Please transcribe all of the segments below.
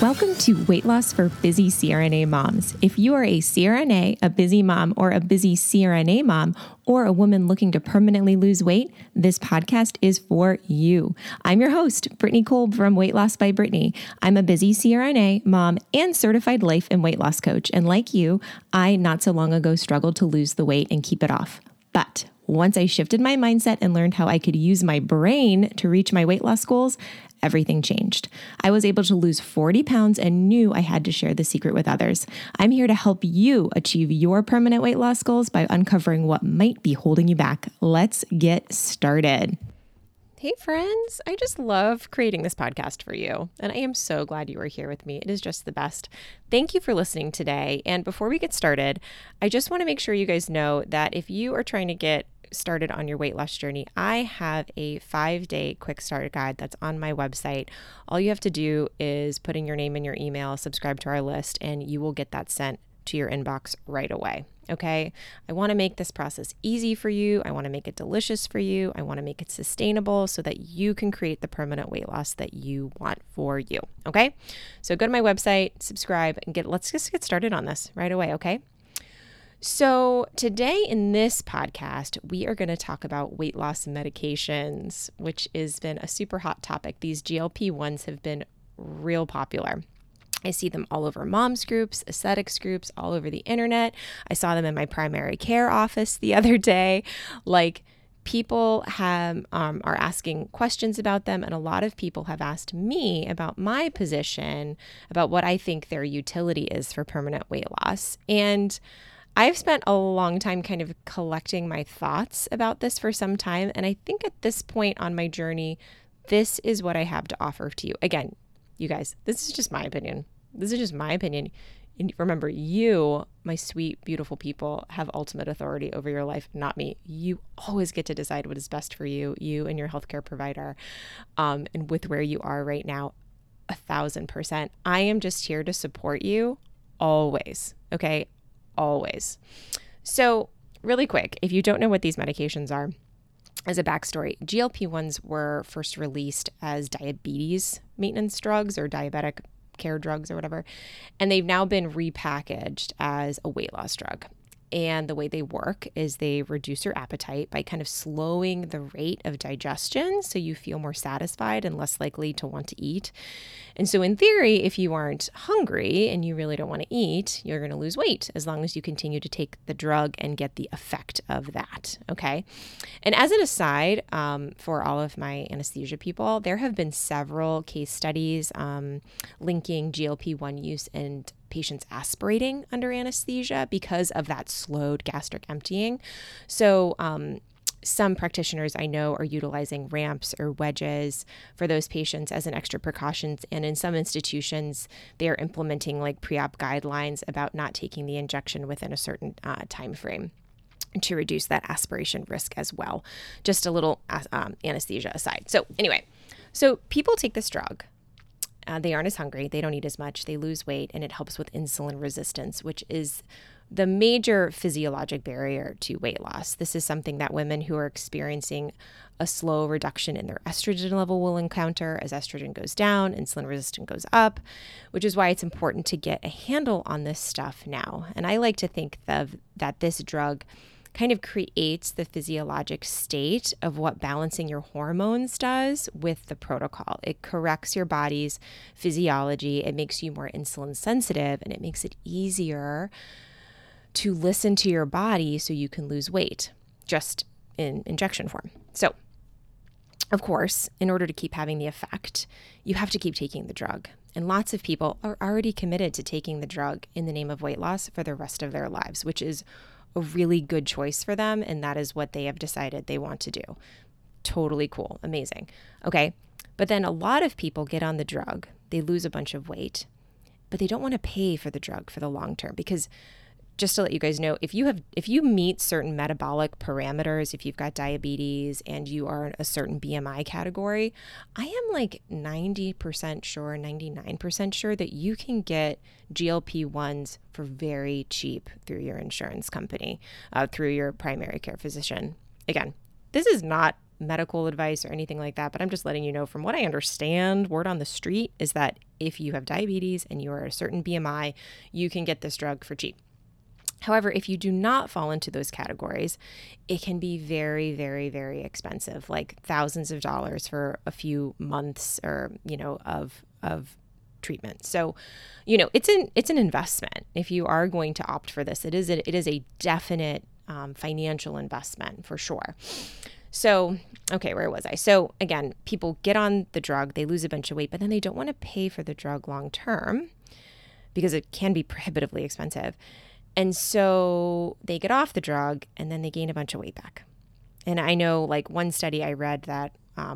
Welcome to Weight Loss for Busy CRNA Moms. If you are a CRNA, a busy mom, or a busy CRNA mom, or a woman looking to permanently lose weight, this podcast is for you. I'm your host, Brittany Kolb from Weight Loss by Brittany. I'm a busy CRNA mom and certified life and weight loss coach. And like you, I not so long ago struggled to lose the weight and keep it off. But once I shifted my mindset and learned how I could use my brain to reach my weight loss goals, everything changed. I was able to lose 40 pounds and knew I had to share the secret with others. I'm here to help you achieve your permanent weight loss goals by uncovering what might be holding you back. Let's get started. Hey friends, I just love creating this podcast for you, and I am so glad you are here with me. It is just the best. Thank you for listening today. And before we get started, I just want to make sure you guys know that if you are trying to get started on your weight loss journey, I have a 5-day quick start guide that's on my website. All you have to do is put in your name and your email, subscribe to our list, and you will get that sent to your inbox right away. Okay. I want to make this process easy for you. I want to make it delicious for you. I want to make it sustainable so that you can create the permanent weight loss that you want for you. Okay. So go to my website, subscribe, and let's just get started on this right away. Okay. So today in this podcast, we are going to talk about weight loss medications, which has been a super hot topic. These GLP-1s have been real popular. I see them all over moms groups, aesthetics groups, all over the internet. I saw them in my primary care office the other day. Like, people have are asking questions about them, and a lot of people have asked me about my position, about what I think their utility is for permanent weight loss. And I've spent a long time kind of collecting my thoughts about this for some time, and I think at this point on my journey, this is what I have to offer to you. Again, you guys, this is just my opinion. This is just my opinion. And remember, you, my sweet, beautiful people, have ultimate authority over your life, not me. You always get to decide what is best for you, you and your healthcare provider, and with where you are right now, 1,000%. I am just here to support you always, okay? Always. So really quick, if you don't know what these medications are, as a backstory, GLP-1s were first released as diabetes maintenance drugs or diabetic care drugs or whatever, and they've now been repackaged as a weight loss drug. And the way they work is they reduce your appetite by kind of slowing the rate of digestion so you feel more satisfied and less likely to want to eat. And so in theory, if you aren't hungry and you really don't want to eat, you're going to lose weight as long as you continue to take the drug and get the effect of that, okay? And as an aside, for all of my anesthesia people, there have been several case studies linking GLP-1 use and patients aspirating under anesthesia because of that slowed gastric emptying. So some practitioners I know are utilizing ramps or wedges for those patients as an extra precaution. And in some institutions, they are implementing like pre-op guidelines about not taking the injection within a certain time frame to reduce that aspiration risk as well. Just a little anesthesia aside. So anyway, so people take this drug. They aren't as hungry, they don't eat as much, they lose weight, and it helps with insulin resistance, which is the major physiologic barrier to weight loss. This is something that women who are experiencing a slow reduction in their estrogen level will encounter. As estrogen goes down, insulin resistance goes up, which is why it's important to get a handle on this stuff now. And I like to think that this drug kind of creates the physiologic state of what balancing your hormones does with the protocol. It corrects your body's physiology, it makes you more insulin sensitive, and it makes it easier to listen to your body so you can lose weight, just in injection form. So, of course, in order to keep having the effect, you have to keep taking the drug. And lots of people are already committed to taking the drug in the name of weight loss for the rest of their lives, which is a really good choice for them, and that is what they have decided they want to do. Totally cool. Amazing. Okay. But then a lot of people get on the drug, they lose a bunch of weight, but they don't want to pay for the drug for the long term, because just to let you guys know, if you meet certain metabolic parameters, if you've got diabetes and you are in a certain BMI category, I am like 90% sure, 99% sure that you can get GLP-1s for very cheap through your insurance company, through your primary care physician. Again, this is not medical advice or anything like that, but I'm just letting you know from what I understand, word on the street is that if you have diabetes and you are a certain BMI, you can get this drug for cheap. However, if you do not fall into those categories, it can be very, very, very expensive, like thousands of dollars for a few months or, you know, of treatment. So, you know, it's an investment. If you are going to opt for this, it is a definite financial investment for sure. So, okay, where was I? So again, people get on the drug, they lose a bunch of weight, but then they don't want to pay for the drug long term because it can be prohibitively expensive. And so they get off the drug and then they gain a bunch of weight back. And I know, like, one study I read that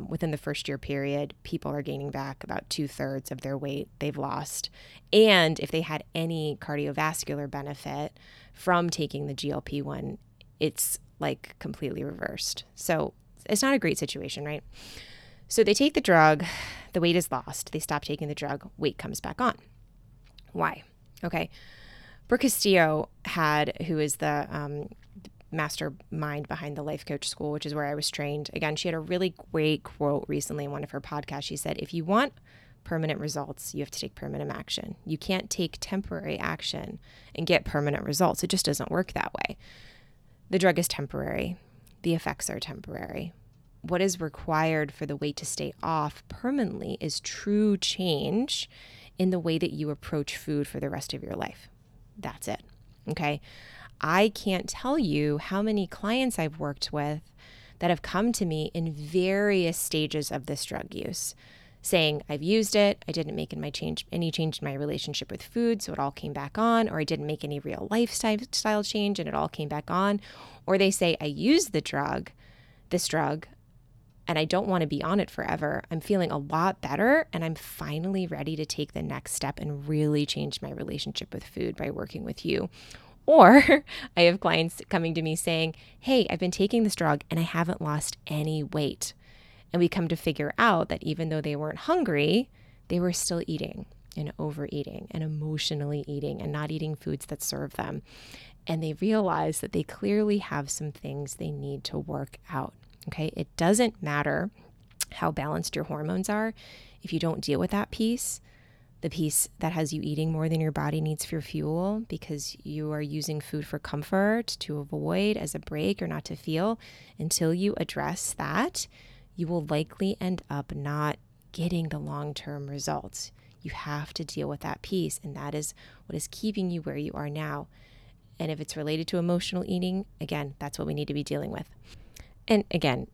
within the first year period, people are gaining back about 2/3 of their weight they've lost. And if they had any cardiovascular benefit from taking the GLP-1, it's like completely reversed. So it's not a great situation, right? So they take the drug, the weight is lost. They stop taking the drug, weight comes back on. Why? Okay. Brooke Castillo who is the mastermind behind the Life Coach School, which is where I was trained. Again, she had a really great quote recently in one of her podcasts. She said, if you want permanent results, you have to take permanent action. You can't take temporary action and get permanent results. It just doesn't work that way. The drug is temporary. The effects are temporary. What is required for the weight to stay off permanently is true change in the way that you approach food for the rest of your life. That's it. Okay. I can't tell you how many clients I've worked with that have come to me in various stages of this drug use, saying, I've used it, I didn't make any change in my relationship with food, so it all came back on, or I didn't make any real lifestyle change and it all came back on. Or they say, I used this drug, and I don't want to be on it forever. I'm feeling a lot better, and I'm finally ready to take the next step and really change my relationship with food by working with you. Or I have clients coming to me saying, hey, I've been taking this drug and I haven't lost any weight. And we come to figure out that even though they weren't hungry, they were still eating and overeating and emotionally eating and not eating foods that serve them. And they realize that they clearly have some things they need to work out. Okay, it doesn't matter how balanced your hormones are. If you don't deal with that piece, the piece that has you eating more than your body needs for fuel because you are using food for comfort, to avoid, as a break, or not to feel, until you address that, you will likely end up not getting the long-term results. You have to deal with that piece, and that is what is keeping you where you are now. And if it's related to emotional eating, again, that's what we need to be dealing with. And again,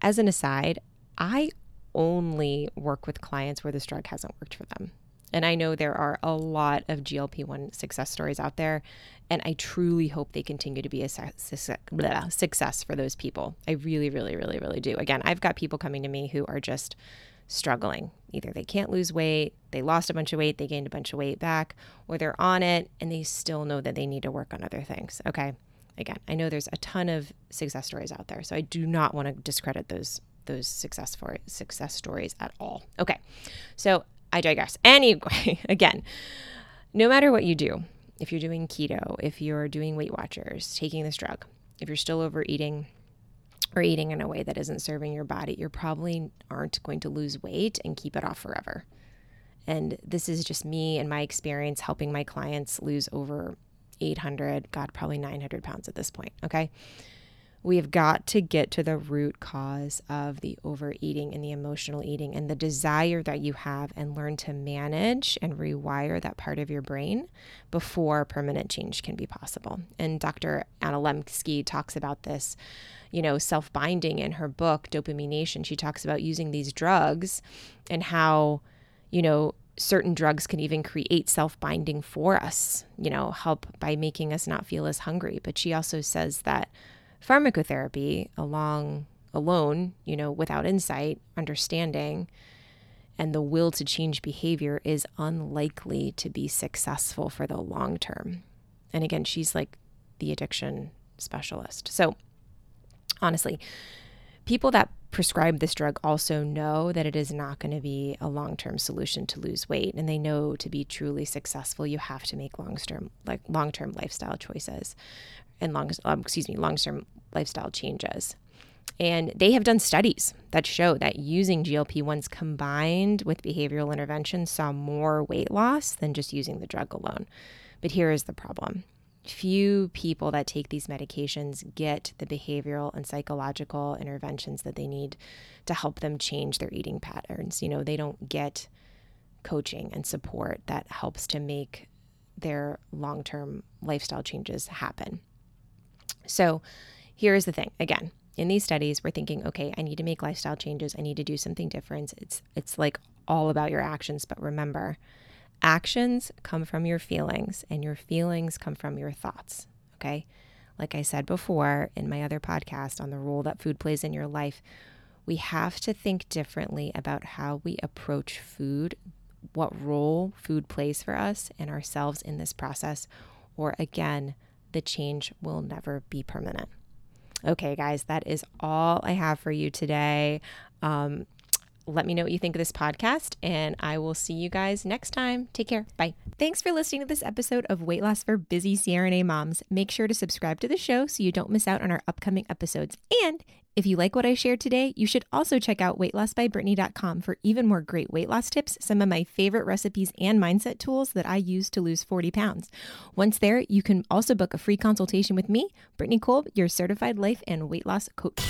as an aside, I only work with clients where this drug hasn't worked for them. And I know there are a lot of GLP-1 success stories out there, and I truly hope they continue to be a success for those people. I really, really, really, really do. Again, I've got people coming to me who are just struggling. Either they can't lose weight, they lost a bunch of weight, they gained a bunch of weight back, or they're on it and they still know that they need to work on other things. Okay. Again, I know there's a ton of success stories out there, so I do not want to discredit those success stories at all. Okay, so I digress. Anyway, again, no matter what you do, if you're doing keto, if you're doing Weight Watchers, taking this drug, if you're still overeating or eating in a way that isn't serving your body, you probably aren't going to lose weight and keep it off forever. And this is just me and my experience helping my clients lose over 800, God, probably 900 pounds at this point. Okay. We have got to get to the root cause of the overeating and the emotional eating and the desire that you have, and learn to manage and rewire that part of your brain before permanent change can be possible. And Dr. Anna Lembke talks about this, you know, self-binding in her book, Dopamine Nation. She talks about using these drugs and how, you know, certain drugs can even create self-binding for us, you know, help by making us not feel as hungry. But she also says that pharmacotherapy alone, you know, without insight, understanding, and the will to change behavior is unlikely to be successful for the long term. And again, she's like the addiction specialist. So honestly, people that prescribe this drug also know that it is not going to be a long-term solution to lose weight, and they know to be truly successful, you have to make long-term lifestyle choices and long-term lifestyle changes. And they have done studies that show that using GLP-1s combined with behavioral intervention saw more weight loss than just using the drug alone. But here is the problem. Few people that take these medications get the behavioral and psychological interventions that they need to help them change their eating patterns. You know, they don't get coaching and support that helps to make their long-term lifestyle changes happen. So here's the thing. Again, in these studies, we're thinking, okay, I need to make lifestyle changes. I need to do something different. It's like all about your actions. But remember, actions come from your feelings and your feelings come from your thoughts. Okay. Like I said before in my other podcast on the role that food plays in your life, we have to think differently about how we approach food, what role food plays for us and ourselves in this process, or again, the change will never be permanent. Okay, guys, that is all I have for you today. Let me know what you think of this podcast, and I will see you guys next time. Take care. Bye. Thanks for listening to this episode of Weight Loss for Busy CRNA Moms. Make sure to subscribe to the show so you don't miss out on our upcoming episodes. And if you like what I shared today, you should also check out weightlossbybrittany.com for even more great weight loss tips, some of my favorite recipes and mindset tools that I use to lose 40 pounds. Once there, you can also book a free consultation with me, Brittany Kolb, your certified life and weight loss coach.